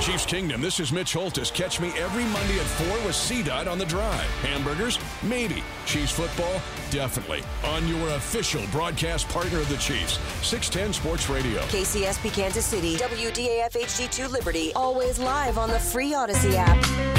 Chiefs Kingdom, this is Mitch Holtis. Catch me every Monday at 4 with CDOT on the drive. Hamburgers? Maybe. Chiefs football? Definitely. On your official broadcast partner of the Chiefs, 610 Sports Radio. KCSP Kansas City, WDAF HD2 Liberty, always live on the free Odyssey app.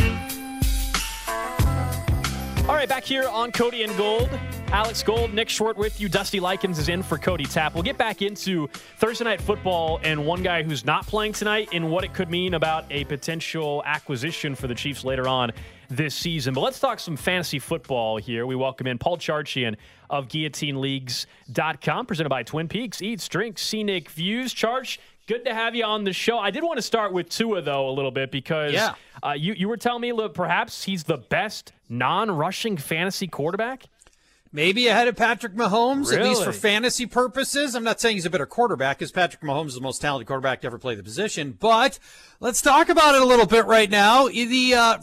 All right, back here on Cody and Gold. Alex Gold, Nick Short with you. Dusty Likens is in for Cody Tapp. We'll get back into Thursday Night Football and one guy who's not playing tonight and what it could mean about a potential acquisition for the Chiefs later on this season. But let's talk some fantasy football here. We welcome in Paul Charchian of guillotineleagues.com, presented by Twin Peaks. Eats, drinks, scenic views. Charch, good to have you on the show. I did want to start with Tua, though, a little bit, because you were telling me, look, perhaps he's the best non-rushing fantasy quarterback? Maybe ahead of Patrick Mahomes, really? At least for fantasy purposes. I'm not saying he's a better quarterback, because Patrick Mahomes is the most talented quarterback to ever play the position. But let's talk about it a little bit right now.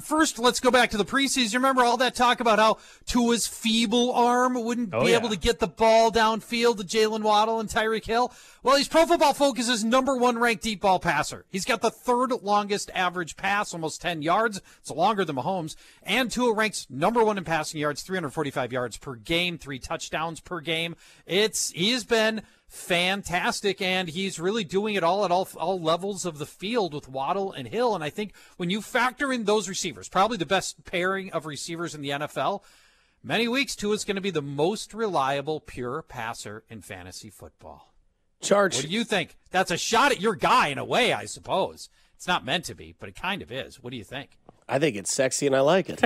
First, let's go back to the preseason. Remember all that talk about how Tua's feeble arm wouldn't be able to get the ball downfield to Jaylen Waddle and Tyreek Hill? Well, he's Pro Football Focus's #1 ranked deep ball passer. He's got the 3rd longest average pass, almost 10 yards. It's longer than Mahomes. And Tua ranks #1 in passing yards, 345 yards per game. 3 touchdowns per game. He's been fantastic, and he's really doing it all at all levels of the field with Waddle and Hill. And I think when you factor in those receivers, probably the best pairing of receivers in the NFL, many weeks Tua is going to be the most reliable pure passer in fantasy football. Charge. What do you think? That's a shot at your guy in a way, I suppose. It's not meant to be, but it kind of is. What do you think? I think it's sexy, and I like it.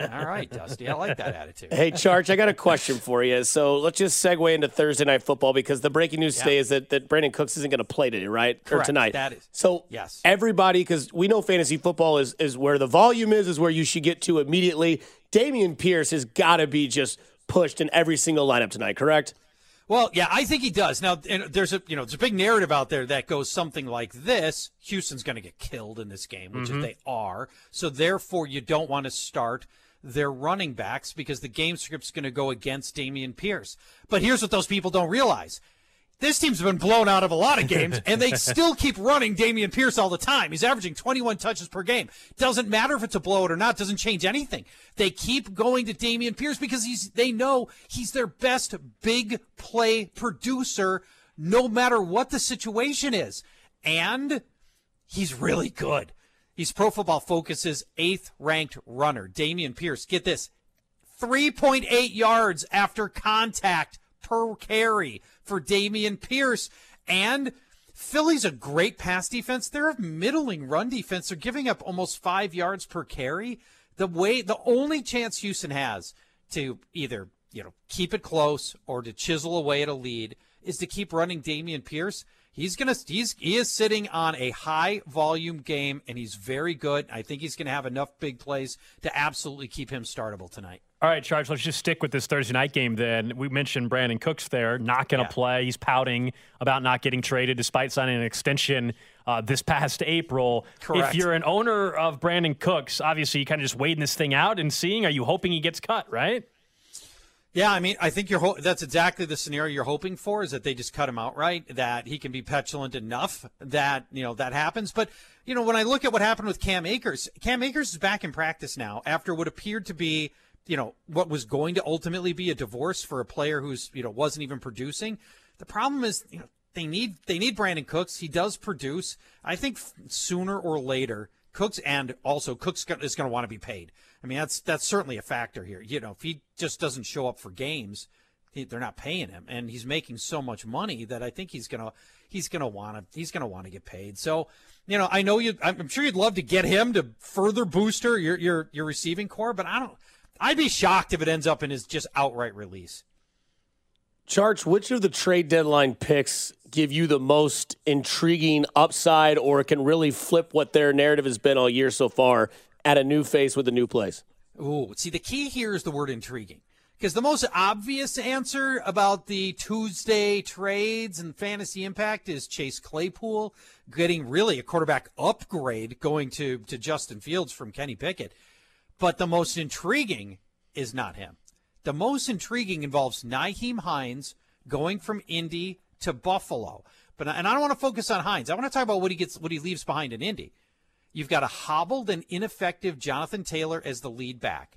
All right, Dusty. I like that attitude. Hey, Charge, I got a question for you. So let's just segue into Thursday Night Football, because the breaking news today is that Brandon Cooks isn't going to play today, right? Correct. Or tonight. That is. So everybody, because we know fantasy football is where the volume is where you should get to immediately. Dameon Pierce has got to be just pushed in every single lineup tonight, correct? Well, yeah, I think he does. Now, and there's a big narrative out there that goes something like this: Houston's going to get killed in this game, which is they are. So therefore, you don't want to start their running backs because the game script's going to go against Dameon Pierce. But here's what those people don't realize: this team's been blown out of a lot of games, and they still keep running Dameon Pierce all the time. He's averaging 21 touches per game. Doesn't matter if it's a blowout or not. Doesn't change anything. They keep going to Dameon Pierce because they know he's their best big play producer no matter what the situation is. And he's really good. He's Pro Football Focus's 8th-ranked runner. Dameon Pierce, get this, 3.8 yards after contact per carry for Dameon Pierce. And Philly's a great pass defense. They're a middling run defense. They're giving up almost 5 yards per carry. The only chance Houston has to either, keep it close or to chisel away at a lead is to keep running Dameon Pierce. He is sitting on a high volume game, and he's very good. I think he's going to have enough big plays to absolutely keep him startable tonight. All right, Charge, let's just stick with this Thursday night game then. We mentioned Brandon Cooks there, not going to play. He's pouting about not getting traded despite signing an extension this past April. Correct. If you're an owner of Brandon Cooks, obviously you kind of just waiting this thing out and seeing, are you hoping he gets cut, right? Yeah, I mean, I think that's exactly the scenario you're hoping for, is that they just cut him outright, that he can be petulant enough that, that happens. But, when I look at what happened with Cam Akers is back in practice now after what appeared to be, what was going to ultimately be a divorce for a player who's, wasn't even producing. The problem is, They need Brandon Cooks. He does produce. I think sooner or later, Cooks is going to want to be paid. I mean, that's certainly a factor here. You know, if he just doesn't show up for games, they're not paying him, and he's making so much money that I think he's gonna want to get paid. So, you know, I know I'm sure you'd love to get him to further booster your receiving core, but I'd be shocked if it ends up in his just outright release. Charch, which of the trade deadline picks give you the most intriguing upside, or can really flip what their narrative has been all year so far at a new face with a new place? Ooh, see, the key here is the word intriguing, because the most obvious answer about the Tuesday trades and fantasy impact is Chase Claypool getting really a quarterback upgrade going to Justin Fields from Kenny Pickett. But the most intriguing is not him. The most intriguing involves Nyheim Hines going from Indy to Buffalo. And I don't want to focus on Hines. I want to talk about what he leaves behind in Indy. You've got a hobbled and ineffective Jonathan Taylor as the lead back.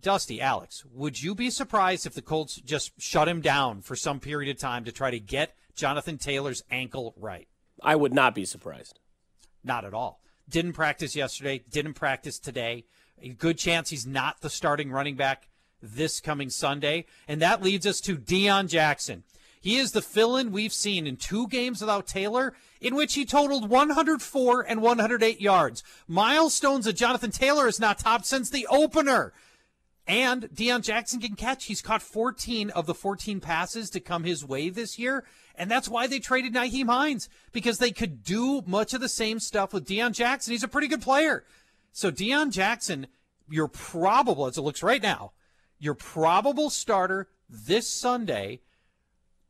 Dusty, Alex, would you be surprised if the Colts just shut him down for some period of time to try to get Jonathan Taylor's ankle right? I would not be surprised. Not at all. Didn't practice yesterday. Didn't practice today. A good chance he's not the starting running back this coming Sunday. And that leads us to Deon Jackson. He is the fill-in we've seen in two games without Taylor, in which he totaled 104 and 108 yards. Milestones of Jonathan Taylor is not topped since the opener. And Deon Jackson can catch. He's caught 14 of the 14 passes to come his way this year, and that's why they traded Nyheim Hines, because they could do much of the same stuff with Deon Jackson. He's a pretty good player. So Deon Jackson, your probable, as it looks right now, your probable starter this Sunday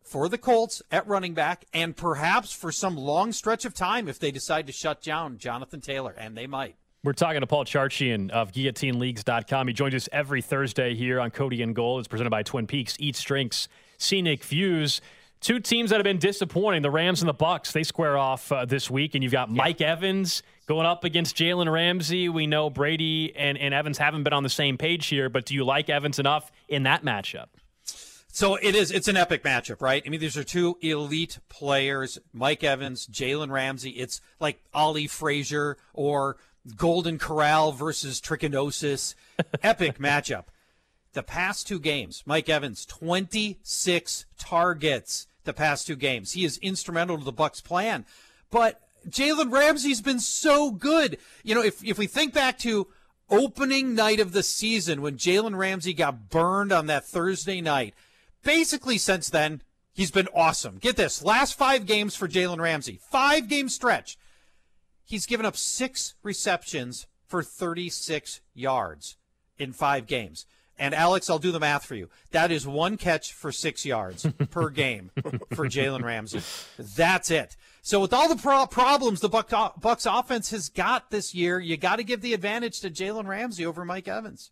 for the Colts at running back, and perhaps for some long stretch of time if they decide to shut down Jonathan Taylor, and they might. We're talking to Paul Charchian of guillotineleagues.com. He joins us every Thursday here on Cody and Gold. It's presented by Twin Peaks, Eats, Drinks, Scenic Views. Two teams that have been disappointing, the Rams and the Bucks. They square off this week, and you've got Mike Evans going up against Jalen Ramsey. We know Brady and Evans haven't been on the same page here, but do you like Evans enough in that matchup? So it's an epic matchup, right? I mean, these are two elite players, Mike Evans, Jalen Ramsey. It's like Ollie Frazier or Golden Corral versus Trichinosis. Epic matchup. The past two games, Mike Evans, 26 targets the past two games. He is instrumental to the Bucs' plan. But Jalen Ramsey's been so good. You know, if we think back to opening night of the season when Jalen Ramsey got burned on that Thursday night, basically since then, he's been awesome. Get this, last 5 games for Jalen Ramsey, 5-game stretch. He's given up 6 receptions for 36 yards in 5 games. And, Alex, I'll do the math for you. That is 1 catch for 6 yards per game for Jalen Ramsey. That's it. So with all the problems the Bucs offense has got this year, you got to give the advantage to Jalen Ramsey over Mike Evans.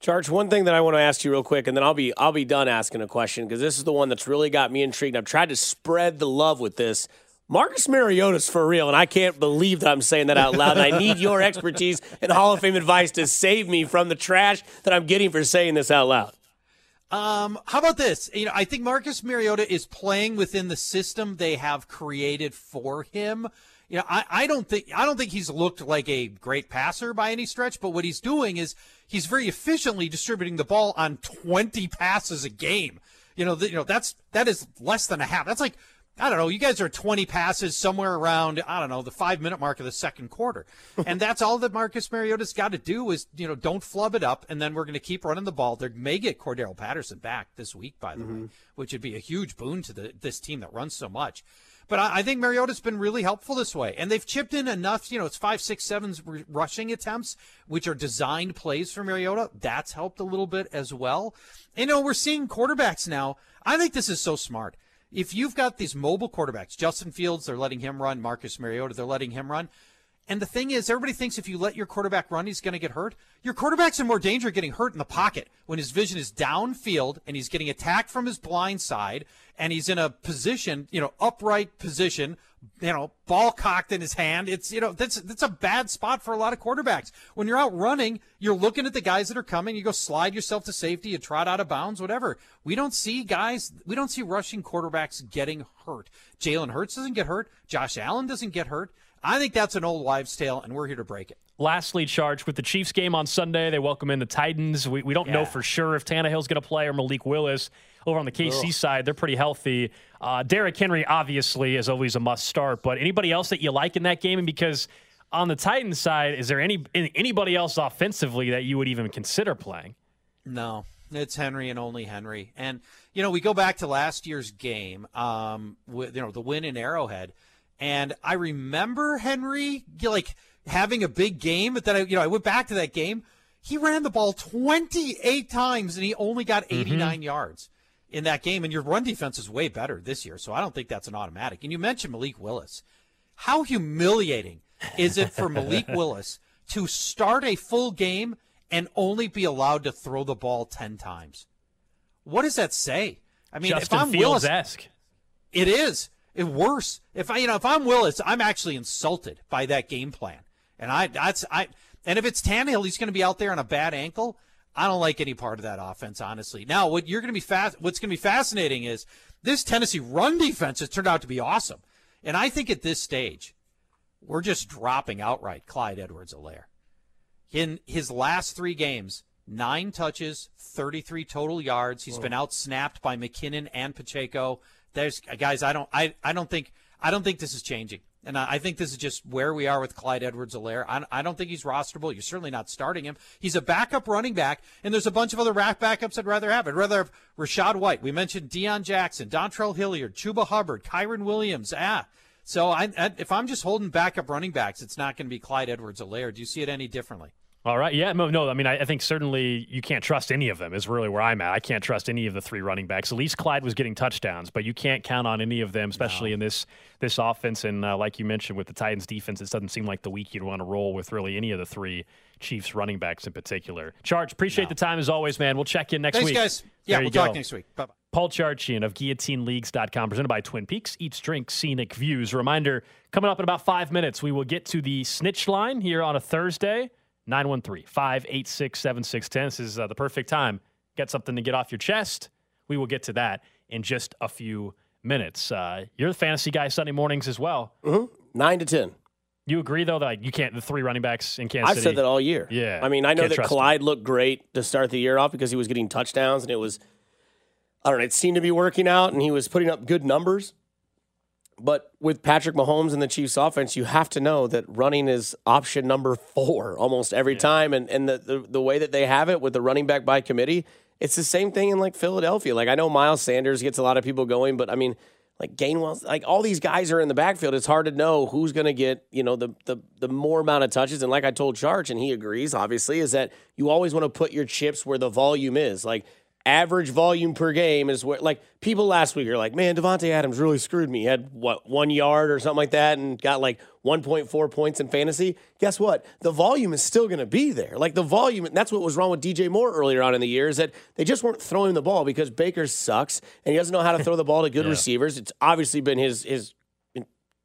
Charge, one thing that I want to ask you real quick, and then I'll be done asking a question, because this is the one that's really got me intrigued. I've tried to spread the love with this. Marcus Mariota's for real, and I can't believe that I'm saying that out loud. And I need your expertise and Hall of Fame advice to save me from the trash that I'm getting for saying this out loud. How about this? You know, I think Marcus Mariota is playing within the system they have created for him. You know, I don't think he's looked like a great passer by any stretch, but what he's doing is he's very efficiently distributing the ball on 20 passes a game. You know, that is less than a half. That's like, I don't know, you guys are 20 passes somewhere around, I don't know, the 5-minute mark of the second quarter. And that's all that Marcus Mariota's got to do is, you know, don't flub it up, and then we're going to keep running the ball. They may get Cordero Patterson back this week, by the way, which would be a huge boon to this team that runs so much. But I think Mariota's been really helpful this way. And they've chipped in enough, you know, it's 5, 6, 7 rushing attempts, which are designed plays for Mariota. That's helped a little bit as well. And, you know, we're seeing quarterbacks now. I think this is so smart. If you've got these mobile quarterbacks, Justin Fields, they're letting him run. Marcus Mariota, they're letting him run. And the thing is, everybody thinks if you let your quarterback run, he's going to get hurt. Your quarterback's in more danger of getting hurt in the pocket when his vision is downfield and he's getting attacked from his blind side and he's in a position, upright position, ball cocked in his hand. It's, that's a bad spot for a lot of quarterbacks. When you're out running, you're looking at the guys that are coming. You go slide yourself to safety, you trot out of bounds, whatever. We don't see rushing quarterbacks getting hurt. Jalen Hurts doesn't get hurt. Josh Allen doesn't get hurt. I think that's an old wives' tale, and we're here to break it. Lastly, Charge, with the Chiefs game on Sunday, they welcome in the Titans. We don't know for sure if Tannehill's going to play or Malik Willis. Over on the KC side, they're pretty healthy. Derrick Henry, obviously, is always a must-start, but anybody else that you like in that game? And because on the Titans side, is there anybody else offensively that you would even consider playing? No. It's Henry and only Henry. And, we go back to last year's game, the win in Arrowhead. And I remember Henry, having a big game, but then I went back to that game. He ran the ball 28 times, and he only got 89 yards in that game. And your run defense is way better this year, so I don't think that's an automatic. And you mentioned Malik Willis. How humiliating is it for Malik Willis to start a full game and only be allowed to throw the ball 10 times? What does that say? I mean, Justin Fields-esque. It is. It worse if I'm Willis, I'm actually insulted by that game plan. And if it's Tannehill, he's going to be out there on a bad ankle. I don't like any part of that offense, honestly. Now, what's going to be fascinating is this Tennessee run defense has turned out to be awesome. And I think at this stage, we're just dropping outright Clyde Edwards-Helaire. In his last three games, 9 touches, 33 total yards. He's been out-snapped by McKinnon and Pacheco. There's guys. I don't think this is changing, and I think this is just where we are with Clyde Edwards-Helaire. I don't think he's rosterable. You're certainly not starting him. He's a backup running back, and there's a bunch of other backups I'd rather have. I'd rather have Rachaad White. We mentioned Deon Jackson, Dontrell Hilliard, Chuba Hubbard, Kyron Williams. So if I'm just holding backup running backs, it's not going to be Clyde Edwards-Helaire. Do you see it any differently? All right. Yeah. No. I mean, I think certainly you can't trust any of them is really where I'm at. I can't trust any of the three running backs. At least Clyde was getting touchdowns, but you can't count on any of them, especially in this offense. And like you mentioned, with the Titans defense, it doesn't seem like the week you'd want to roll with really any of the three Chiefs running backs in particular. Charge, appreciate the time as always, man. We'll check in next week. Thanks, guys. Yeah, we'll talk next week. Bye-bye. Paul Charchian of guillotineleagues.com, presented by Twin Peaks, Eats, Drinks, Scenic Views. Reminder, coming up in about 5 minutes, we will get to the snitch line here on a Thursday. 913-586-7610. This is the perfect time. Get something to get off your chest. We will get to that in just a few minutes. You're the fantasy guy Sunday mornings as well. 9 to 10. You agree, though, that you can't – the three running backs in Kansas City? I've said that all year. Yeah. I mean, I know that Clyde looked great to start the year off because he was getting touchdowns, and it was – I don't know. It seemed to be working out, and he was putting up good numbers. But with Patrick Mahomes and the Chiefs offense, you have to know that running is option number 4 almost every time. And the way that they have it with the running back by committee, it's the same thing in Philadelphia. I know Miles Sanders gets a lot of people going, but I mean, Gainwell, all these guys are in the backfield. It's hard to know who's going to get, the more amount of touches. And like I told Charge, and he agrees, obviously, is that you always want to put your chips where the volume is. Average volume per game is where, people last week are man, Devontae Adams really screwed me. He had, 1 yard or something like that and got 1.4 points in fantasy. Guess what? The volume is still going to be there. The volume, and that's what was wrong with DJ Moore earlier on in the year, is that they just weren't throwing the ball because Baker sucks and he doesn't know how to throw the ball to good receivers. It's obviously been his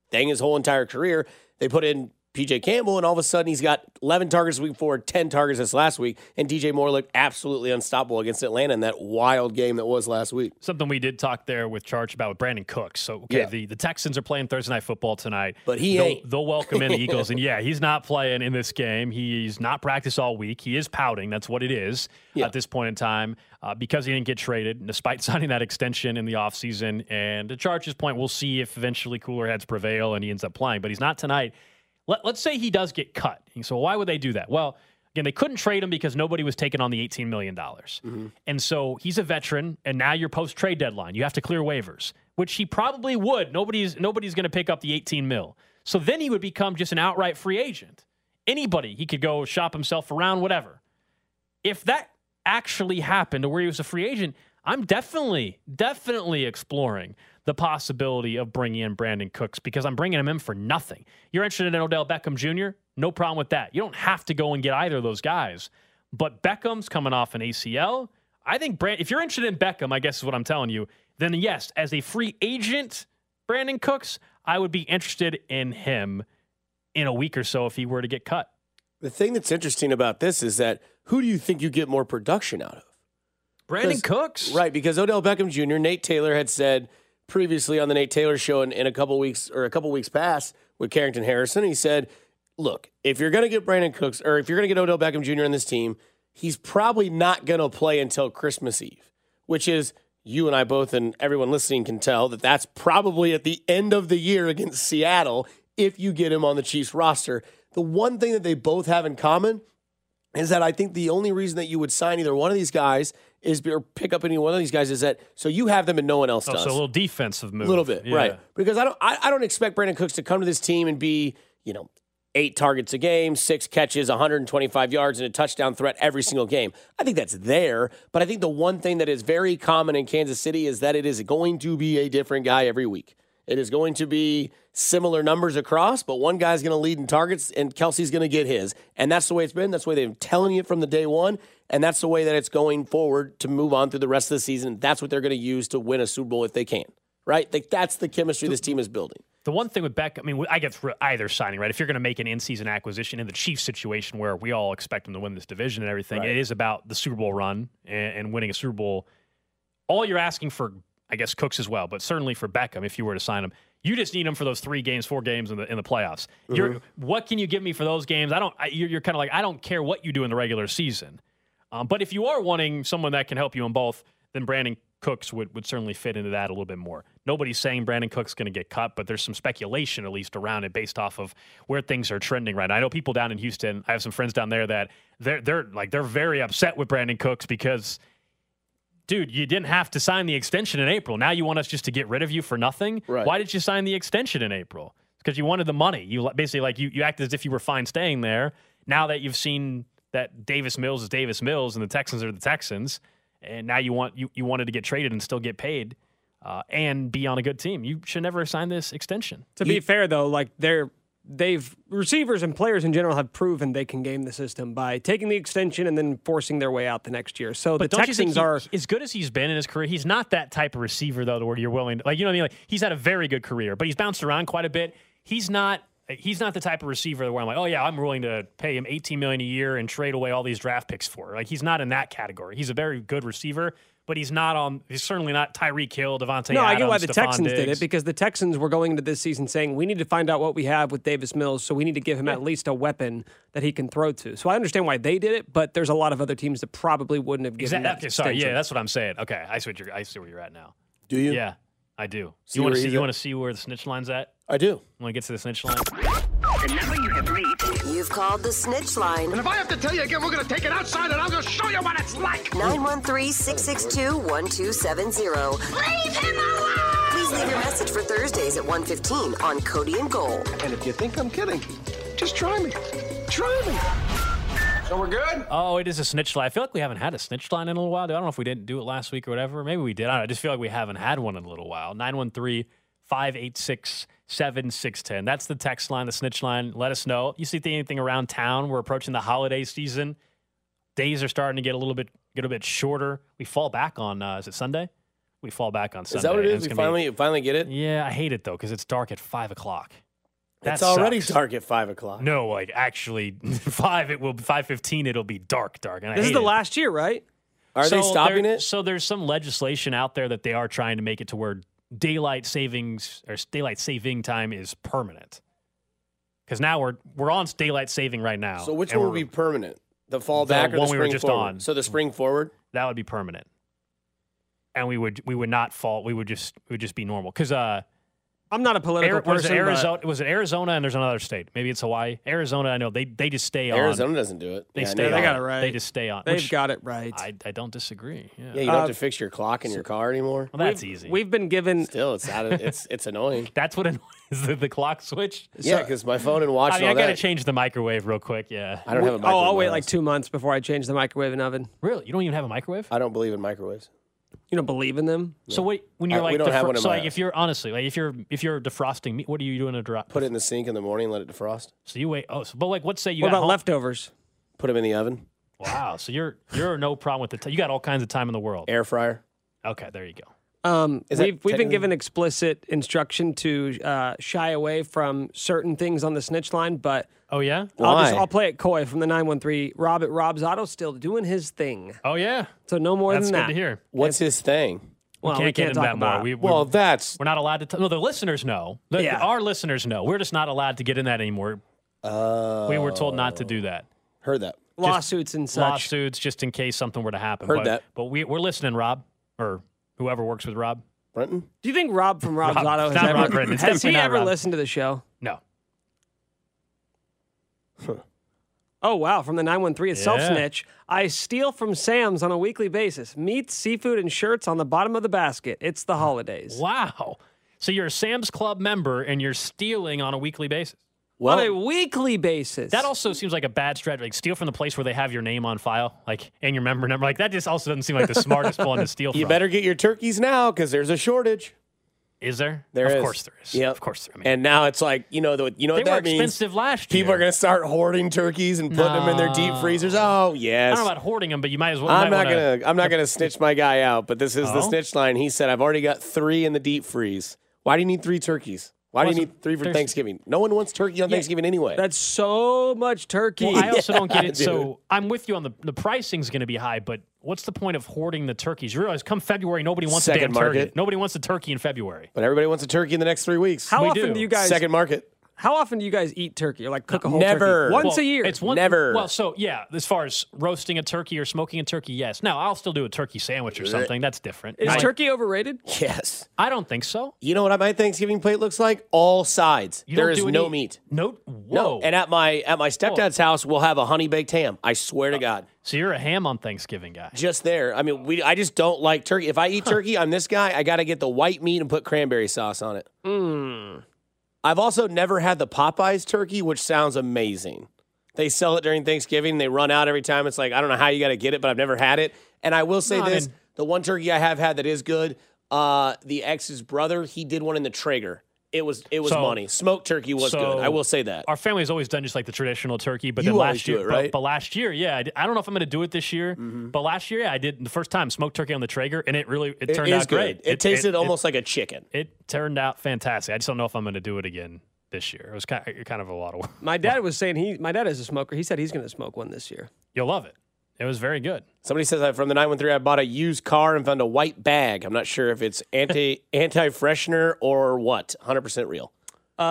thing his whole entire career. They put in P.J. Campbell, and all of a sudden he's got 11 targets week 4, 10 targets this last week, and D.J. Moore looked absolutely unstoppable against Atlanta in that wild game that was last week. Something we did talk there with Charge about with Brandon Cooks. So, the Texans are playing Thursday Night Football tonight. But they'll welcome in the Eagles, and he's not playing in this game. He's not practiced all week. He is pouting. That's what it is at this point in time because he didn't get traded, despite signing that extension in the offseason. And to Charge's point, we'll see if eventually cooler heads prevail and he ends up playing, but he's not tonight. Let's say he does get cut. So why would they do that? Well, again, they couldn't trade him because nobody was taking on the $18 million. And so he's a veteran, and now you're post-trade deadline. You have to clear waivers, which he probably would. Nobody's going to pick up the 18 mil. So then he would become just an outright free agent. Anybody, he could go shop himself around, whatever. If that actually happened to where he was a free agent, I'm definitely exploring the possibility of bringing in Brandon Cooks, because I'm bringing him in for nothing. You're interested in Odell Beckham Jr.? No problem with that. You don't have to go and get either of those guys. But Beckham's coming off an ACL. I think if you're interested in Beckham, I guess is what I'm telling you, then yes, as a free agent, Brandon Cooks, I would be interested in him in a week or so if he were to get cut. The thing that's interesting about this is that who do you think you get more production out of? Brandon Cooks. Right, because Odell Beckham Jr., Nate Taylor had said previously on the Nate Taylor show in a couple weeks past with Carrington Harrison, he said, look, if you're going to get Brandon Cooks or if you're going to get Odell Beckham Jr. in this team, he's probably not going to play until Christmas Eve, which is you and I both and everyone listening can tell that that's probably at the end of the year against Seattle if you get him on the Chiefs roster. The one thing that they both have in common is that I think the only reason that you would sign either one of these guys is or pick up any one of these guys is that so you have them and no one else does. So a little defensive move. A little bit, yeah. Right. Because I don't expect Brandon Cooks to come to this team and be, 8 targets a game, 6 catches, 125 yards, and a touchdown threat every single game. I think that's there, but I think the one thing that is very common in Kansas City is that it is going to be a different guy every week. It is going to be similar numbers across, but one guy's going to lead in targets, and Kelsey's going to get his. And that's the way it's been. That's the way they've been telling you from the day one, and that's the way that it's going forward to move on through the rest of the season. That's what they're going to use to win a Super Bowl if they can, right? Like, that's the chemistry this team is building. The one thing with Beckham, I guess either signing, right? If you're going to make an in-season acquisition in the Chiefs situation where we all expect them to win this division and everything, right. It is about the Super Bowl run and winning a Super Bowl. All you're asking for, I guess Cooks as well, but certainly for Beckham, if you were to sign him, you just need him for those 4 games in the playoffs. Mm-hmm. What can you give me for those games? You're kind of like, I don't care what you do in the regular season. But if you are wanting someone that can help you in both, then Brandon Cooks would certainly fit into that a little bit more. Nobody's saying Brandon Cooks is going to get cut, but there's some speculation at least around it based off of where things are trending right now. I know people down in Houston, I have some friends down there that they're very upset with Brandon Cooks because – dude, you didn't have to sign the extension in April. Now you want us just to get rid of you for nothing? Right. Why did you sign the extension in April? Because you wanted the money. You basically you acted as if you were fine staying there. Now that you've seen that Davis Mills is Davis Mills and the Texans are the Texans, and now you wanted to get traded and still get paid and be on a good team. You should never have signed this extension. To be fair though, receivers and players in general have proven they can game the system by taking the extension and then forcing their way out the next year. So the Texans are as good as he's been in his career. He's not that type of receiver though, to where you're willing to, he's had a very good career, but he's bounced around quite a bit. He's not the type of receiver where I'm like, oh yeah, I'm willing to pay him $18 million a year and trade away all these draft picks for. He's not in that category. He's a very good receiver. But he's certainly not Tyreek Hill, Devontae Adams, No, I get why the Texans did it, because the Texans were going into this season saying, we need to find out what we have with Davis Mills, so we need to give him at least a weapon that he can throw to. So I understand why they did it, but there's a lot of other teams that probably wouldn't have given that extension. Sorry, yeah, that's what I'm saying. Okay, I see where you're at now. Do you? Yeah, I do. You want to see where the snitch line's at? I do. Want to get to the snitch line? The number you have reached. You've called the snitch line. And if I have to tell you again, we're going to take it outside and I'm going to show you what it's like. 913-662-1270. Leave him alone! Please leave your message for Thursdays at 1:15 on Cody and Gold. And if you think I'm kidding, just try me. Try me. So we're good? Oh, it is a snitch line. I feel like we haven't had a snitch line in a little while. I don't know if we didn't do it last week or whatever. Maybe we did. I don't know. I just feel like we haven't had one in a little while. 913-586-7610. That's the text line, the snitch line. Let us know. You see anything around town? We're approaching the holiday season. Days are starting to get a little bit shorter. We fall back on is it Sunday? We fall back on Sunday. Is that what it is? We finally get it? Yeah, I hate it though because it's dark at 5:00. It's already dark at 5:00. No, actually 5:15. It'll be dark. And this is the last year, right? Are they stopping it? So there's some legislation out there that they are trying to make it to where daylight saving time is permanent, because now we're on daylight saving right now. So which one will be permanent? The fall back or the spring forward? So the spring forward, that would be permanent, and we would not fall. We would just be normal. Because I'm not a political person. Was it Arizona? And there's another state. Maybe it's Hawaii. Arizona, I know they just stay on. Arizona doesn't do it. They stay. They got it right. They just stay on. They've got it right. I don't disagree. Yeah, you don't have to fix your clock in your car anymore. Well, that's easy. We've been given. Still, it's annoying. That's what annoys the clock switch. Yeah, because my phone and watch. I got to change the microwave real quick. Yeah, I don't have a microwave. Oh, I'll wait like 2 months before I change the microwave and oven. Really? You don't even have a microwave? I don't believe in microwaves. You don't believe in them. So what when you're if you're honestly like if you're defrosting meat, what are you doing to drop? Put it in the sink in the morning, and let it defrost. So you wait. Oh, so, but like, let's say you what got about home? Leftovers? Put them in the oven. Wow. So you're no problem with the you got all kinds of time in the world. Air fryer. Okay, there you go. We've been given explicit instruction to shy away from certain things on the snitch line, but oh yeah, why? I'll play it coy from the 913. Rob at Rob's Auto's still doing his thing. Oh yeah, so no more than that. That's good to hear. What's his thing? Well, we can't talk about more. We're not allowed to. No, the listeners know. Our listeners know. We're just not allowed to get in that anymore. We were told not to do that. Heard that lawsuits and such. Lawsuits, just in case something were to happen. Heard that. But we're listening, Rob. Or whoever works with Rob. Brenton? Do you think Rob from Rob's Auto has he ever listened to the show? No. Huh. Oh, wow. From the 913, it's self-snitch. I steal from Sam's on a weekly basis. Meats, seafood, and shirts on the bottom of the basket. It's the holidays. Wow. So you're a Sam's Club member, and you're stealing on a weekly basis. Well, on a weekly basis. That also seems like a bad strategy. Like steal from the place where they have your name on file, like and your member number. Like that just also doesn't seem like the smartest one to steal from. You better get your turkeys now because there's a shortage. Is there? Of course there is. Yeah, of course there is. And now it's like you know what that means. They were expensive last year. People are going to start hoarding turkeys and putting them in their deep freezers. Oh yes. I don't know about hoarding them, but you might as well. I'm not gonna snitch my guy out. But this is the snitch line. He said, "I've already got 3 in the deep freeze. Why do you need 3 turkeys?" Why do you need 3 for Thanksgiving? No one wants turkey on Thanksgiving anyway. That's so much turkey. Well, I also don't get it. Dude. So I'm with you on the pricing's going to be high, but what's the point of hoarding the turkeys? You realize come February, nobody wants a damn turkey. Nobody wants a turkey in February. But everybody wants a turkey in the next 3 weeks. Second market. How often do you guys eat turkey or like cook a whole turkey? Once a year. It's never. Well, so yeah, as far as roasting a turkey or smoking a turkey, yes. Now, I'll still do a turkey sandwich or something. That's different. Is turkey overrated? Yes. I don't think so. You know what my Thanksgiving plate looks like? All sides. There is no meat. No? Whoa. No. And at my stepdad's house, we'll have a honey-baked ham. I swear to God. So you're a ham on Thanksgiving guy. Just there. I mean, I just don't like turkey. If I eat turkey, I'm this guy. I got to get the white meat and put cranberry sauce on it. Mmm. I've also never had the Popeyes turkey, which sounds amazing. They sell it during Thanksgiving. They run out every time. It's like, I don't know how you got to get it, but I've never had it. And I will say this. The one turkey I have had that is good, the ex's brother, he did one in the Traeger. It was money. Smoked turkey was good. I will say that. Our family's always done just like the traditional turkey, but then last year, right? But last year, yeah, I don't know if I'm going to do it this year. Mm-hmm. But last year, yeah, I did the first time smoked turkey on the Traeger, and it turned out great. It tasted almost like a chicken. It turned out fantastic. I just don't know if I'm going to do it again this year. It was kind of a lot of work. My dad was saying my dad is a smoker. He said he's going to smoke one this year. You'll love it. It was very good. Somebody says, from the 913, I bought a used car and found a white bag. I'm not sure if it's anti-freshener or what. 100% real.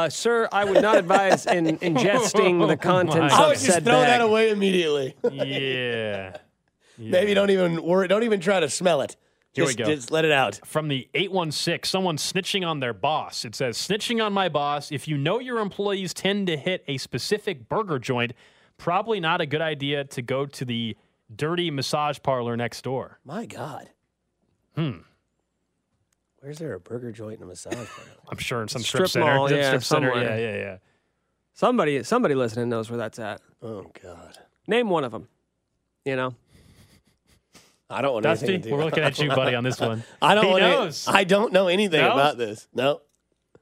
Sir, I would not advise ingesting the contents of said bag. I would just throw that away immediately. Yeah. Maybe don't even worry. Don't even try to smell it. Here we go. Just let it out. From the 816, someone snitching on their boss. It says, snitching on my boss. If you know your employees tend to hit a specific burger joint, probably not a good idea to go to the dirty massage parlor next door. My God. Where's there a burger joint and a massage parlor? I'm sure in some strip center. Yeah. Somebody listening knows where that's at. Oh, God. Name one of them. You know? I don't want Dusty, anything to do. We're looking at you, buddy, on this one. I don't know anything about this. No.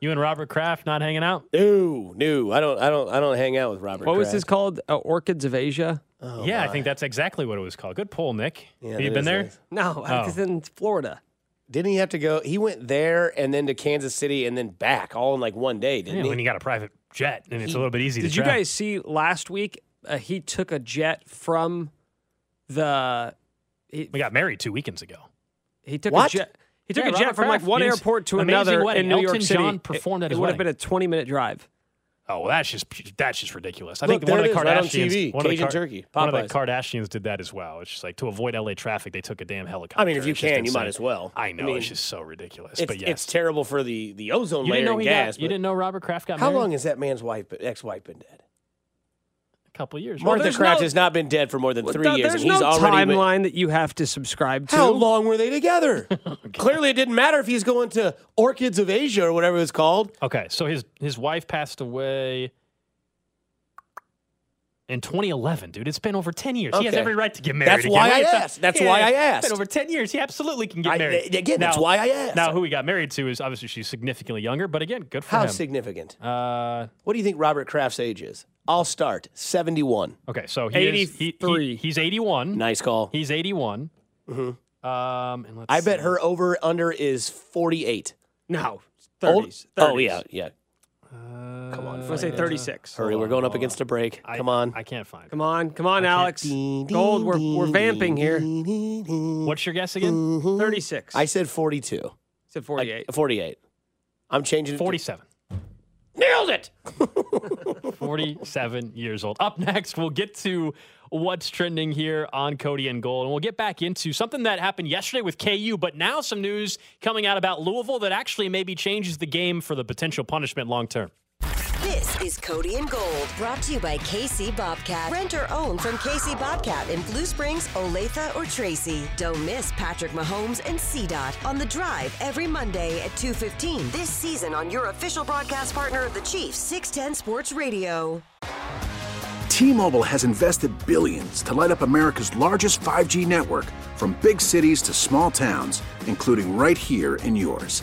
You and Robert Kraft not hanging out? No. I don't hang out with Robert Kraft. What was this called? Orchids of Asia? Oh, yeah, my. I think that's exactly what it was called. Good pull, Nick. Yeah, have you been there? Nice. No, I was in Florida. Didn't he have to go? He went there and then to Kansas City and then back all in like one day, didn't he? When you got a private jet, and it's a little bit easy to track. Did you guys see last week he took a jet from the... We got married 2 weekends ago. He took a jet. He took a jet from like one airport to another in New York City. Elton John performed at his wedding. It would have been a 20-minute drive. Oh, well, that's just ridiculous. I think one of the Kardashians, one of the Kardashians did that as well. It's just like to avoid LA traffic, they took a damn helicopter. I mean, if you you might as well. I know, it's just so ridiculous. But yes, it's terrible for the ozone layer and gas. You didn't know Robert Kraft got married? How long has that man's ex-wife been dead? A couple years. Martha Kraft has not been dead for more than 3 years. There's no timeline that you have to subscribe to. How long were they together? Okay. Clearly, it didn't matter if he's going to Orchids of Asia or whatever it's called. Okay, so his wife passed away in 2011, dude. It's been over 10 years. Okay. He has every right to get married. That's why I asked. It's been over 10 years. He absolutely can get married. Again, that's why I asked. Now, who he got married to is obviously she's significantly younger, but again, good for him. How significant? What do you think Robert Kraft's age is? I'll start. 71. Okay, so he's 81. Nice call. He's 81. Mm-hmm. And let's see. Bet her over under is 48. No, 30s. Oh, yeah. Come on. I'm going to say 36. Hurry, we're going up against a break. Come on. I can't find it. Come on, Alex. Gold, we're vamping here. What's your guess again? 36. I said 42. I said 48. 48. I'm changing it. 47. Nailed it! 47 years old. Up next, we'll get to what's trending here on Cody and Gold, and we'll get back into something that happened yesterday with KU, but now some news coming out about Louisville that actually maybe changes the game for the potential punishment long term. This is Cody and Gold, brought to you by KC Bobcat. Rent or own from KC Bobcat in Blue Springs, Olathe, or Tracy. Don't miss Patrick Mahomes and CDOT on The Drive every Monday at 2:15 this season on your official broadcast partner of the Chiefs, 610 Sports Radio. T-Mobile has invested billions to light up America's largest 5G network, from big cities to small towns, including right here in yours.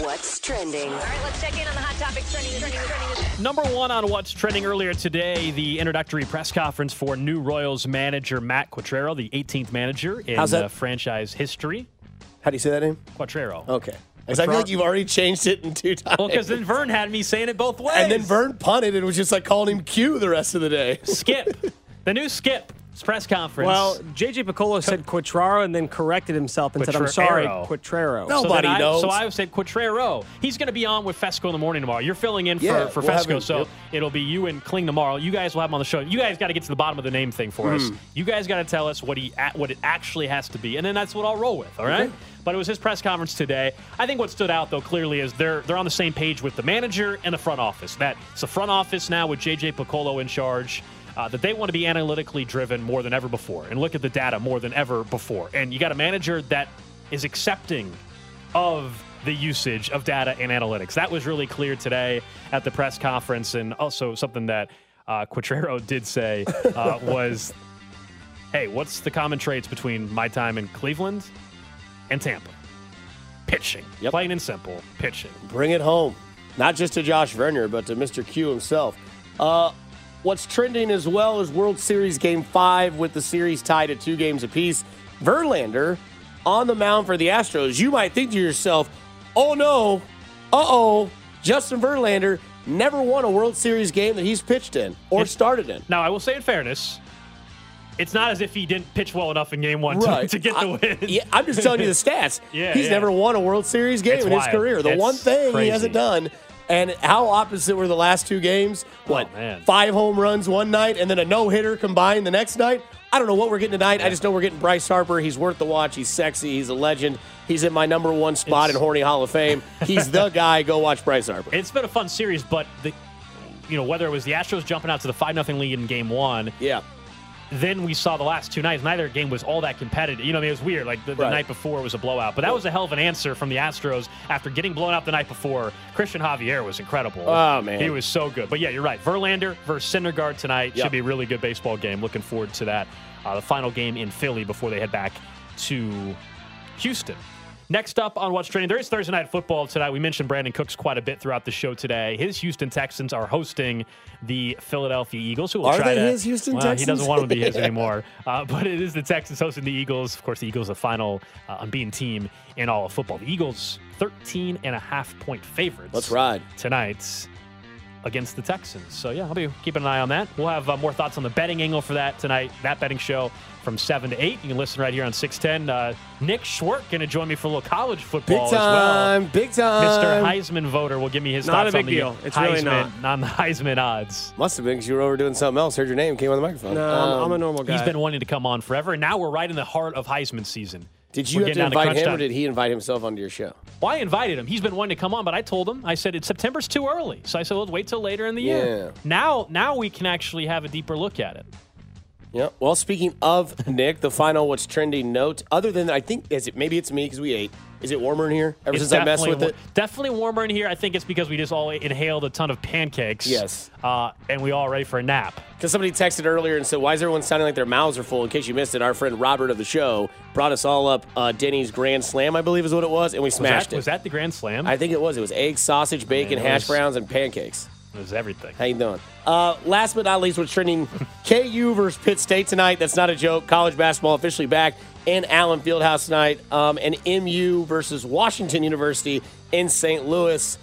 What's trending? All right, let's check in on the hot topics trending. Number one on what's trending earlier today, the introductory press conference for new Royals manager Matt Quatraro, the 18th manager in franchise history. How do you say that name? Quatraro. Okay. Because I feel like you've already changed it in 2 times. Well, because then Vern had me saying it both ways. And then Vern punted and was just like calling him Q the rest of the day. Skip. The new Skip. Press conference. Well, J.J. Piccolo said Quatraro and then corrected himself and said, I'm sorry, Quatraro. Nobody knows. So I would say Quatraro. He's going to be on with Fesco in the morning tomorrow. You're filling in for Fesco, it'll be you and Kling tomorrow. You guys will have him on the show. You guys got to get to the bottom of the name thing for us. You guys got to tell us what it actually has to be, and then that's what I'll roll with, all right? Okay. But it was his press conference today. I think what stood out, though, clearly is they're on the same page with the manager and the front office. It's the front office now with J.J. Piccolo in charge. That they want to be analytically driven more than ever before and look at the data more than ever before. And you got a manager that is accepting of the usage of data and analytics. That was really clear today at the press conference. And also something that Quatraro did say was, hey, what's the common traits between my time in Cleveland and Tampa? Pitching. Yep. Plain and simple, pitching. Bring it home. Not just to Josh Verner, but to Mr. Q himself. What's trending as well is World Series Game 5 with the series tied at 2 games apiece. Verlander on the mound for the Astros. You might think to yourself, oh no, Justin Verlander never won a World Series game that he's pitched in or started in. Now, I will say in fairness, it's not as if he didn't pitch well enough in Game 1 to get the win. Yeah, I'm just telling you the stats. He's never won a World Series game in his career. The one thing he hasn't done. And how opposite were the last 2 games? 5 home runs one night and then a no-hitter combined the next night? I don't know what we're getting tonight. Yeah. I just know we're getting Bryce Harper. He's worth the watch. He's sexy. He's a legend. He's in my number 1 spot in Horny Hall of Fame. He's the guy. Go watch Bryce Harper. It's been a fun series, but whether it was the Astros jumping out to the 5-0 lead in Game 1, than we saw the last two nights. Neither game was all that competitive. You know, I mean, it was weird. Like the night before was a blowout, but that was a hell of an answer from the Astros after getting blown out the night before. Christian Javier was incredible. Oh man, he was so good. But yeah, you're right. Verlander versus Syndergaard tonight should be a really good baseball game. Looking forward to that. The final game in Philly before they head back to Houston. Next up on What's Trending, there is Thursday Night Football tonight. We mentioned Brandon Cooks quite a bit throughout the show today. His Houston Texans are hosting the Philadelphia Eagles. Who will try to, his Houston Texans? He doesn't want them to be his anymore. But it is the Texans hosting the Eagles. Of course, the Eagles, the final unbeaten team in all of football. The Eagles, 13.5-point favorites. Let's ride. Tonight against the Texans. So, yeah, I'll be keeping an eye on that. We'll have more thoughts on the betting angle for that tonight, that betting show from 7 to 8. You can listen right here on 610. Nick Schwartz going to join me for a little college football as well. Big time. Mr. Heisman voter will give me his thoughts on the Heisman odds. Must have been because you were over doing something else. Heard your name, came on the microphone. No, I'm a normal guy. He's been wanting to come on forever, and now we're right in the heart of Heisman season. Did you have to invite him, or did he invite himself onto your show? Well, I invited him. He's been wanting to come on, but I told him, I said, September's too early. So I said, well, let's wait till later in the year. Now we can actually have a deeper look at it. Yeah. Well, speaking of Nick, the final What's Trending note, other than I think maybe it's me because we ate. Is it warmer in here ever since I messed with it? Definitely warmer in here. I think it's because we just all inhaled a ton of pancakes. Yes. And we all ready for a nap. Because somebody texted earlier and said, why is everyone sounding like their mouths are full? In case you missed it, our friend Robert of the show brought us all up Denny's Grand Slam, I believe is what it was, and we smashed it. Was that the Grand Slam? I think it was. It was eggs, sausage, bacon, hash browns, and pancakes. It was everything. How you doing? Last but not least, we're trending KU versus Pitt State tonight. That's not a joke. College basketball officially back in Allen Fieldhouse tonight. And MU versus Washington University in St. Louis.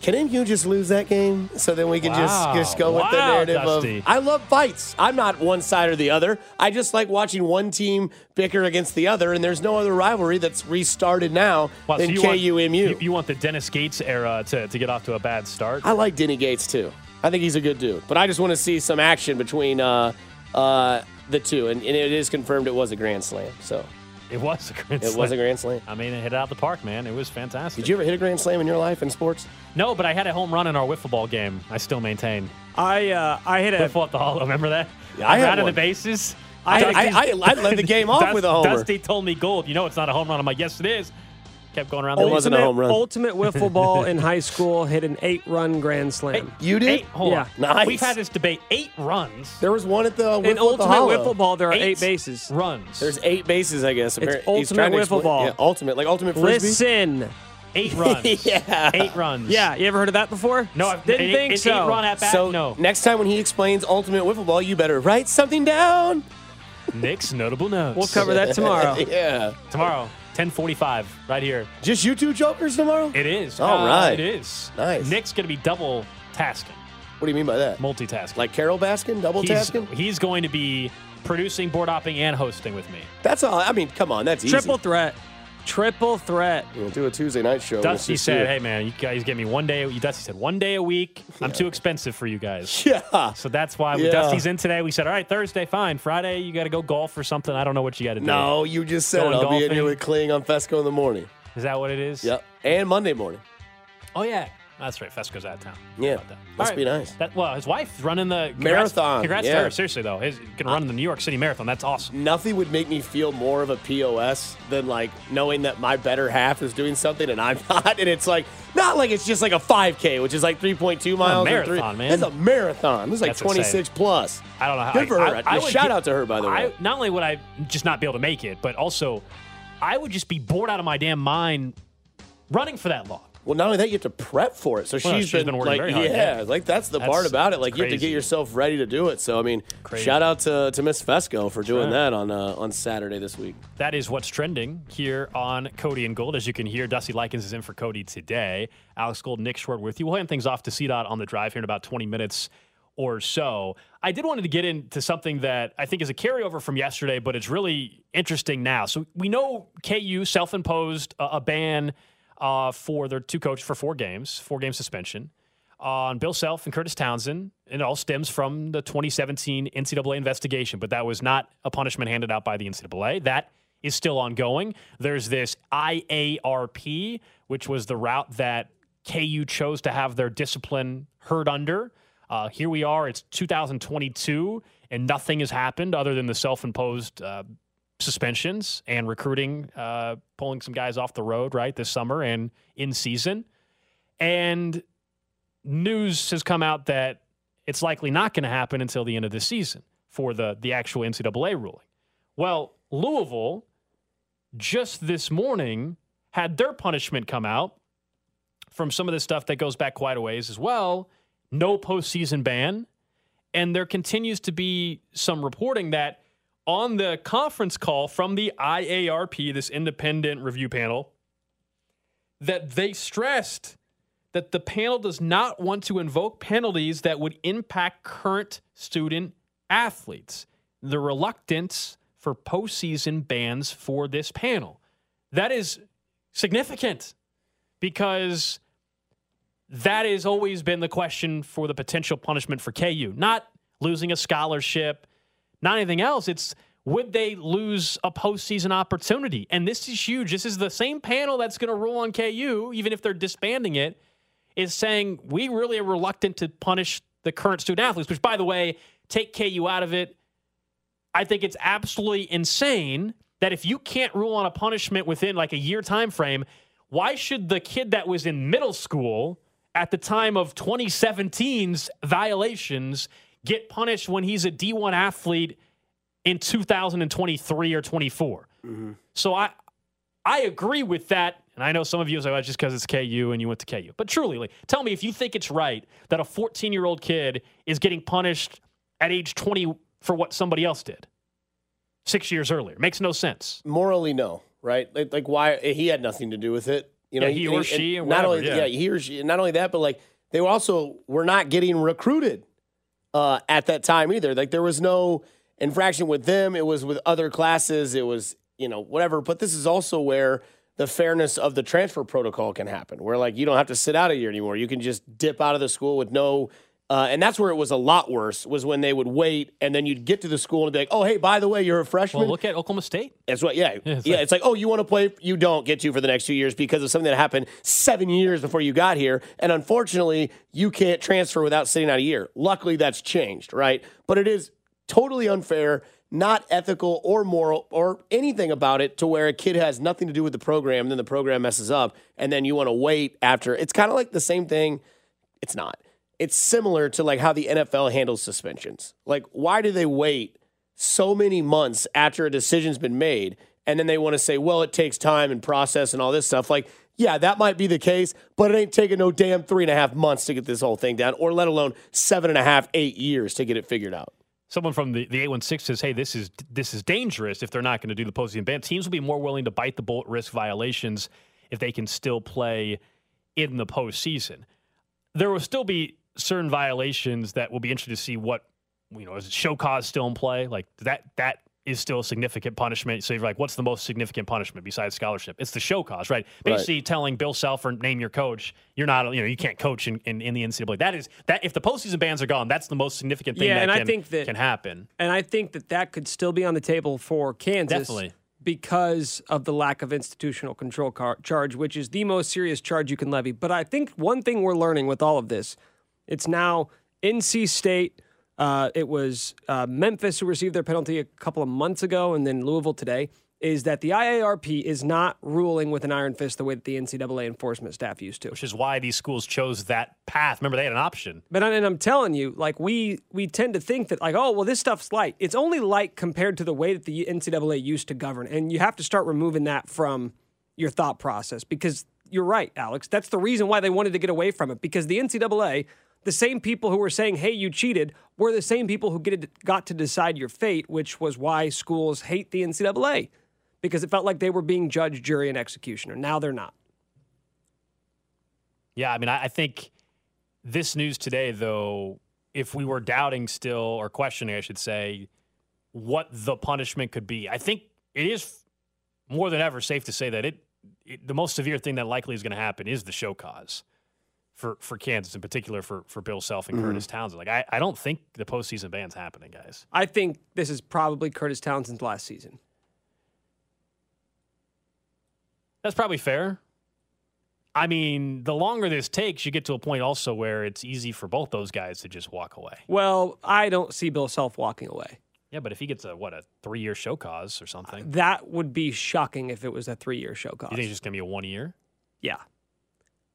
Can MU just lose that game? So then we can just go with the narrative Dusty. I love fights. I'm not one side or the other. I just like watching one team bicker against the other, and there's no other rivalry that's restarted now than KU-MU. You want the Dennis Gates era to get off to a bad start? I like Denny Gates, too. I think he's a good dude. But I just want to see some action between the two, and it is confirmed it was a grand slam, so... It was a grand slam. It was a grand slam. I mean, it hit it out of the park, man. It was fantastic. Did you ever hit a grand slam in your life in sports? No, but I had a home run in our wiffle ball game. I still maintain. I hit a wiffle at the hollow. Remember that? Yeah, I ran out of the bases. I led the game off with a homer. Dusty told me, Gold, you know it's not a home run. I'm like, yes, it is. Kept going around. It wasn't a home run. Ultimate wiffle ball in high school hit an 8-run grand slam. You did? Yeah. Nice. We've had this debate. 8 runs. There was one at the wiffle. In ultimate wiffle ball, there are 8 bases. Runs. There's 8 bases, I guess. It's ultimate wiffle ball. Yeah, ultimate, like ultimate frisbee. Listen. 8 runs. Yeah. 8 runs. Yeah. You ever heard of that before? No, I didn't think so. 8-run at bat. So no. Next time when he explains ultimate wiffle ball, you better write something down. Nick's notable notes. We'll cover that tomorrow. Yeah. Tomorrow. 10:45 right here. Just you two jokers tomorrow? It is. All right. It is. Nice. Nick's going to be double tasking. What do you mean by that? Multitasking. Like Carol Baskin, double tasking? He's going to be producing, board hopping, and hosting with me. That's all. I mean, come on. That's easy. Triple threat. Triple threat. We'll do a Tuesday night show. Dusty said, hey, man, you guys get me one day. Dusty said, 1 day a week. Yeah. I'm too expensive for you guys. Yeah. So that's why Dusty's in today. We said, all right, Thursday, fine. Friday, you got to go golf or something. I don't know what you got to do. No, you just said I'll be in here with Kling on Fesco in the morning. Is that what it is? Yep. And Monday morning. Oh, yeah. That's right. Fesco's out of town. Yeah. Must be nice. Well, his wife's running the marathon. Congrats to her. Seriously, though. He's going to run the New York City Marathon. That's awesome. Nothing would make me feel more of a POS than, like, knowing that my better half is doing something and I'm not. And it's, like, not like it's just, like, a 5K, which is, like, 3.2 miles. A marathon, man. It's a marathon. It's, like, that's 26 insane. Plus. I don't know how. Good for her. Shout out to her, by the way. Not only would I just not be able to make it, but also I would just be bored out of my damn mind running for that long. Well, not only that, you have to prep for it. So she's been working very hard. Yeah, like that's part about it. Like crazy. You have to get yourself ready to do it. So I mean, shout out to Miss Fesco for doing that on Saturday this week. That is What's Trending here on Cody and Gold. As you can hear, Dusty Likens is in for Cody today. Alex Gold, Nick Schwartz with you. We'll hand things off to CDOT on the drive here in about 20 minutes or so. I did want to get into something that I think is a carryover from yesterday, but it's really interesting now. So we know KU self-imposed a ban. For their two coaches for 4 games suspension on Bill Self and Curtis Townsend. And it all stems from the 2017 NCAA investigation, but that was not a punishment handed out by the NCAA. That is still ongoing. There's this IARP, which was the route that KU chose to have their discipline heard under. Here we are. It's 2022, and nothing has happened other than the self-imposed suspensions and recruiting, pulling some guys off the road, right, this summer and in season. And news has come out that it's likely not going to happen until the end of the season for the actual NCAA ruling. Well, Louisville just this morning had their punishment come out from some of this stuff that goes back quite a ways as well. No postseason ban. And there continues to be some reporting that on the conference call from the IARP, this independent review panel, that they stressed that the panel does not want to invoke penalties that would impact current student athletes. The reluctance for postseason bans for this panel. That is significant because that has always been the question for the potential punishment for KU. Not losing a scholarship, not anything else. It's would they lose a postseason opportunity? And this is huge. This is the same panel that's going to rule on KU, even if they're disbanding it, is saying we really are reluctant to punish the current student athletes, which, by the way, take KU out of it. I think it's absolutely insane that if you can't rule on a punishment within like a year time frame, why should the kid that was in middle school at the time of 2017's violations get punished when he's a D1 athlete in 2023 or 24? Mm-hmm. So I agree with that. And I know some of you say, well, it's just because it's KU and you went to KU. But truly, like, tell me if you think it's right that a 14-year-old kid is getting punished at age 20 for what somebody else did 6 years earlier. Makes no sense. Morally, no, right? Like why? He had nothing to do with it. You know, yeah, he or she, and whatever, not only he or she, and not only that, but like they were also were not getting recruited at that time either. Like there was no infraction with them. It was with other classes. It was, you know, whatever. But this is also where the fairness of the transfer protocol can happen, where like you don't have to sit out a year anymore. You can just dip out of the school with no. And that's where it was a lot worse, was when they would wait, and then you'd get to the school and be like, oh, hey, by the way, you're a freshman. Well, look at Oklahoma State. That's what, it's like, oh, you want to play? You don't get to for the next 2 years because of something that happened 7 years before you got here, and unfortunately, you can't transfer without sitting out a year. Luckily, that's changed, right? But it is totally unfair, not ethical or moral or anything about it to where a kid has nothing to do with the program, and then the program messes up, and then you want to wait after. It's kind of like the same thing. It's not. It's similar to like how the NFL handles suspensions. Like, why do they wait so many months after a decision's been made, and then they want to say, well, it takes time and process and all this stuff? Like, yeah, that might be the case, but it ain't taking no damn 3.5 months to get this whole thing down, or let alone 7.5, 8 years to get it figured out. Someone from the 816 says, hey, this is dangerous if they're not going to do the postseason ban. Teams will be more willing to bite the bullet, risk violations if they can still play in the postseason. There will still be certain violations that we'll be interested to see what, you know, is it show cause still in play? Like that is still a significant punishment. So you're like, what's the most significant punishment besides scholarship? It's the show cause, right? Basically telling Bill Self or name your coach, you're not, you know, you can't coach in the NCAA. That is that if the postseason bans are gone, that's the most significant thing that can happen. And I think that could still be on the table for Kansas. Definitely. Because of the lack of institutional control charge, which is the most serious charge you can levy. But I think one thing we're learning with all of this, it's now NC State. It was Memphis who received their penalty a couple of months ago, and then Louisville today, is that the IARP is not ruling with an iron fist the way that the NCAA enforcement staff used to. Which is why these schools chose that path. Remember, they had an option. But and I'm telling you, like, we tend to think that, like, oh, well, this stuff's light. It's only light compared to the way that the NCAA used to govern. And you have to start removing that from your thought process because you're right, Alex. That's the reason why they wanted to get away from it, because the NCAA... the same people who were saying, hey, you cheated, were the same people who got to decide your fate, which was why schools hate the NCAA, because it felt like they were being judge, jury, and executioner. Now they're not. Yeah, I mean, I think this news today, though, if we were doubting still, or questioning, I should say, what the punishment could be, I think it is more than ever safe to say that the most severe thing that likely is going to happen is the show cause. For Kansas, in particular for Bill Self and Curtis Townsend. Like, I don't think the postseason ban's happening, guys. I think this is probably Curtis Townsend's last season. That's probably fair. I mean, the longer this takes, you get to a point also where it's easy for both those guys to just walk away. Well, I don't see Bill Self walking away. Yeah, but if he gets a 3-year show cause or something. That would be shocking if it was a 3-year show cause. You think it's just going to be a 1-year? Yeah.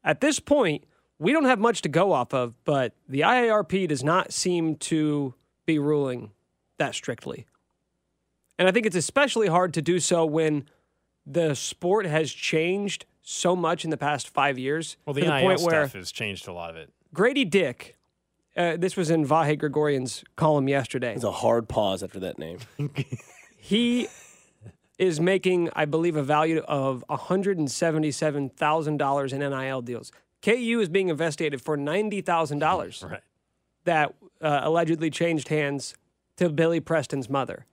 At this point, we don't have much to go off of, but the IARP does not seem to be ruling that strictly. And I think it's especially hard to do so when the sport has changed so much in the past 5 years. Well, the NIL point stuff has changed a lot of it. Grady Dick, this was in Vahe Gregorian's column yesterday. It's a hard pause after that name. He is making, I believe, a value of $177,000 in NIL deals. KU is being investigated for $90,000 right. that allegedly changed hands to Billy Preston's mother.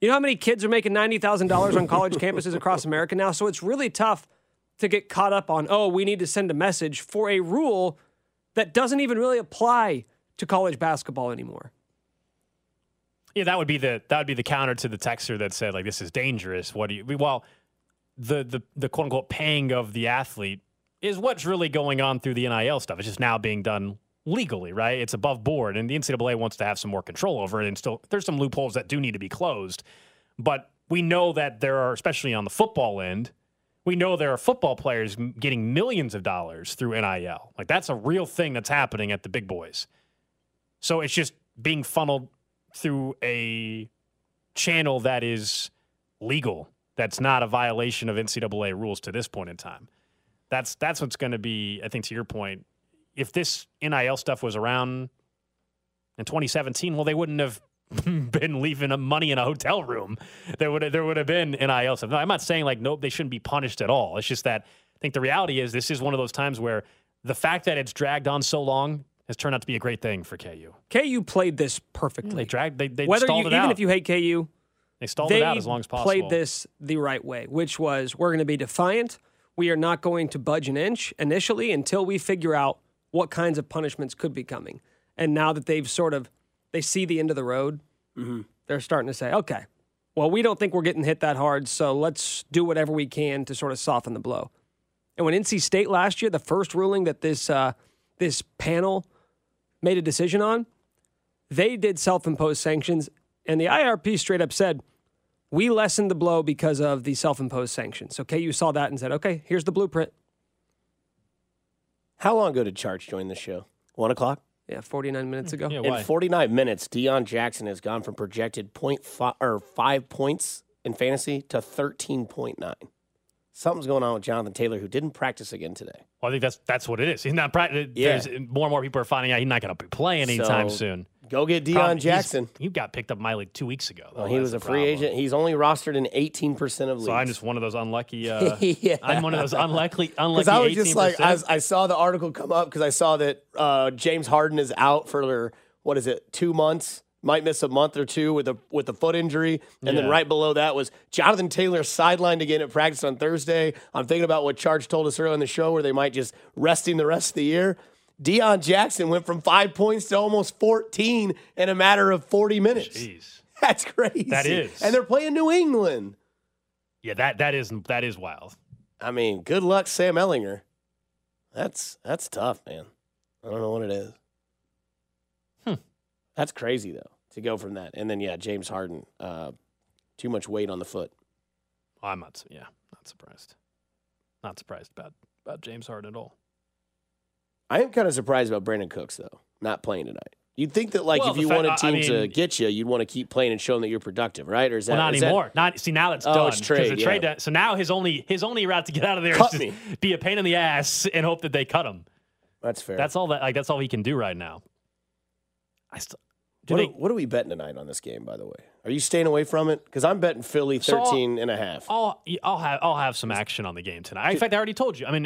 You know how many kids are making $90,000 on college campuses across America now? So it's really tough to get caught up on, oh, we need to send a message for a rule that doesn't even really apply to college basketball anymore. Yeah, that would be the counter to the texter that said, like, this is dangerous. What do you? Well, the quote unquote paying of the athlete is what's really going on through the NIL stuff. It's just now being done legally, right? It's above board, and the NCAA wants to have some more control over it, and still there's some loopholes that do need to be closed. But we know that there are, especially on the football end, we know there are football players getting millions of dollars through NIL. Like, that's a real thing that's happening at the big boys. So it's just being funneled through a channel that is legal, that's not a violation of NCAA rules to this point in time. That's what's going to be, I think, to your point. If this NIL stuff was around in 2017, well, they wouldn't have been leaving money in a hotel room. There would have been NIL stuff. No, I'm not saying, like, nope, they shouldn't be punished at all. It's just that I think the reality is this is one of those times where the fact that it's dragged on so long has turned out to be a great thing for KU. KU played this perfectly. Yeah, they stalled it out. Even if you hate KU, they stalled it out as long as possible. They played this the right way, which was, we're going to be defiant. We are not going to budge an inch initially until we figure out what kinds of punishments could be coming. And now that they've they see the end of the road, mm-hmm. They're starting to say, okay, well, we don't think we're getting hit that hard, so let's do whatever we can to sort of soften the blow. And when NC State last year, the first ruling that this panel made a decision on, they did self-imposed sanctions, and the IARP straight up said, we lessened the blow because of the self-imposed sanctions. So KU saw that and said, okay, here's the blueprint. How long ago did Charch join the show? 1 o'clock? Yeah, 49 minutes ago. Yeah, in 49 minutes, Deon Jackson has gone from projected 5 points in fantasy to 13.9. Something's going on with Jonathan Taylor, who didn't practice again today. Well, I think that's what it is. He's not practicing. Yeah. More and more people are finding out he's not going to be playing anytime soon. Go get Deon Jackson. He got picked up in my league 2 weeks ago. Well, he was a free agent. He's only rostered in 18% of leagues. So I'm just one of those unlucky. Yeah. I'm one of those unlucky. Because I was 18%. Just like, I saw the article come up because I saw that James Harden is out for 2 months. Might miss a month or two with a foot injury. And then right below that was Jonathan Taylor sidelined again at practice on Thursday. I'm thinking about what Charge told us earlier in the show where they might just rest him the rest of the year. Deon Jackson went from 5 points to almost 14 in a matter of 40 minutes. Jeez. That's crazy. That is. And they're playing New England. Yeah, that is wild. I mean, good luck, Sam Ehlinger. That's tough, man. I don't know what it is. That's crazy, though, to go from that. And then, yeah, James Harden, too much weight on the foot. I'm not surprised. Not surprised about James Harden at all. I am kind of surprised about Brandon Cooks, though, not playing tonight. You'd think that, like, well, if you want a team to get you, you'd want to keep playing and showing that you're productive, right? Or is that not anymore? Now it's done. It's trade, done. So now his only route to get out of there is to be a pain in the ass and hope that they cut him. That's fair. That's all he can do right now. What are we betting tonight on this game, by the way? Are you staying away from it? Because I'm betting Philly 13 and a half. I'll have some action on the game tonight. In fact, I already told you. I mean,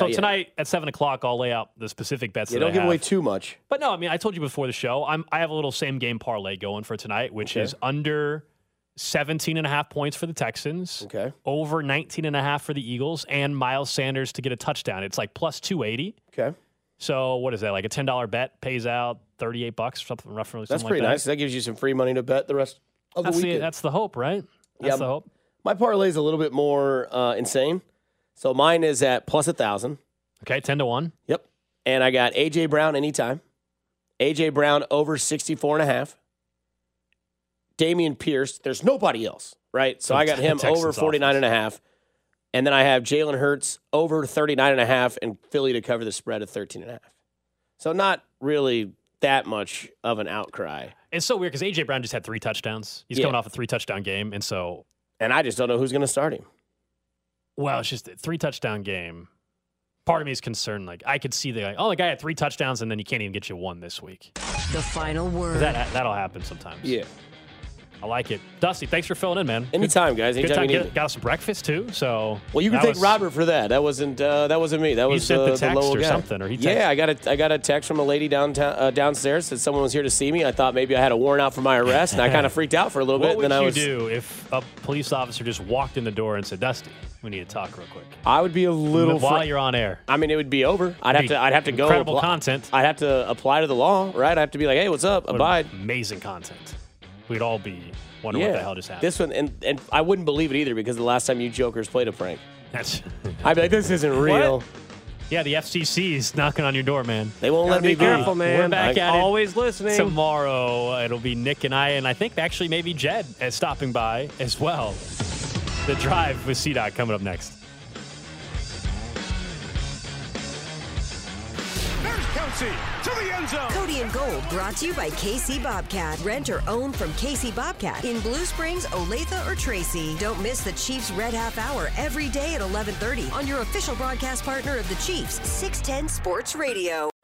tonight at 7 o'clock, I'll lay out the specific bets that I have. Don't give away too much. But no, I mean, I told you before the show, I have a little same-game parlay going for tonight, which is under 17 and a half points for the Texans, over 19 and a half for the Eagles, and Miles Sanders to get a touchdown. It's like plus 280. Okay. So what is that, like a $10 bet pays out $38 or something roughly? That's pretty nice. That gives you some free money to bet the rest of the weekend. That's the hope, right? That's the hope. My parlay is a little bit more insane. So mine is at plus 1,000. Okay, 10-1. Yep. And I got AJ Brown anytime. AJ Brown over 64.5. Dameon Pierce. There's nobody else, right? So I got him over 49.5. And then I have Jalen Hurts over 39.5 and Philly to cover the spread of 13.5. So not really that much of an outcry. It's so weird because A.J. Brown just had 3 touchdowns. He's coming off a 3-touchdown game, and so... And I just don't know who's going to start him. Well, it's just a 3-touchdown game. Part of me is concerned. Like, I could see the like, oh, the guy had 3 touchdowns, and then he can't even get you 1 this week. The final word. That'll happen sometimes. Yeah. I like it. Dusty, thanks for filling in, man. Anytime, guys. Anytime you need. Got us some breakfast, too. So well, you can thank Robert for that. That wasn't me. That was the local guy. You sent the text or something. Or he texted. Yeah, I got a text from a lady downstairs that someone was here to see me. I thought maybe I had a warrant out for my arrest, and I kind of freaked out for a little bit. What would you do if a police officer just walked in the door and said, Dusty, we need to talk real quick? I would be a little... While you're on air. I mean, it would be over. I'd have to go... Incredible content. I'd have to apply to the law, right? I'd have to be like, hey, what's up? Abide. Amazing content. We'd all be wondering what the hell just happened. This one, and I wouldn't believe it either because the last time you jokers played a prank. I'd be like, this isn't real. What? Yeah, the FCC's knocking on your door, man. They won't let me be. Careful, man. We're back at it. Always listening. Tomorrow, it'll be Nick and I, and I think actually maybe Jed is stopping by as well. The Drive with C-Dot coming up next. To the end zone. Cody and Gold brought to you by KC Bobcat. Rent or own from KC Bobcat in Blue Springs, Olathe, or Tracy. Don't miss the Chiefs Red Half Hour every day at 11:30 on your official broadcast partner of the Chiefs, 610 Sports Radio.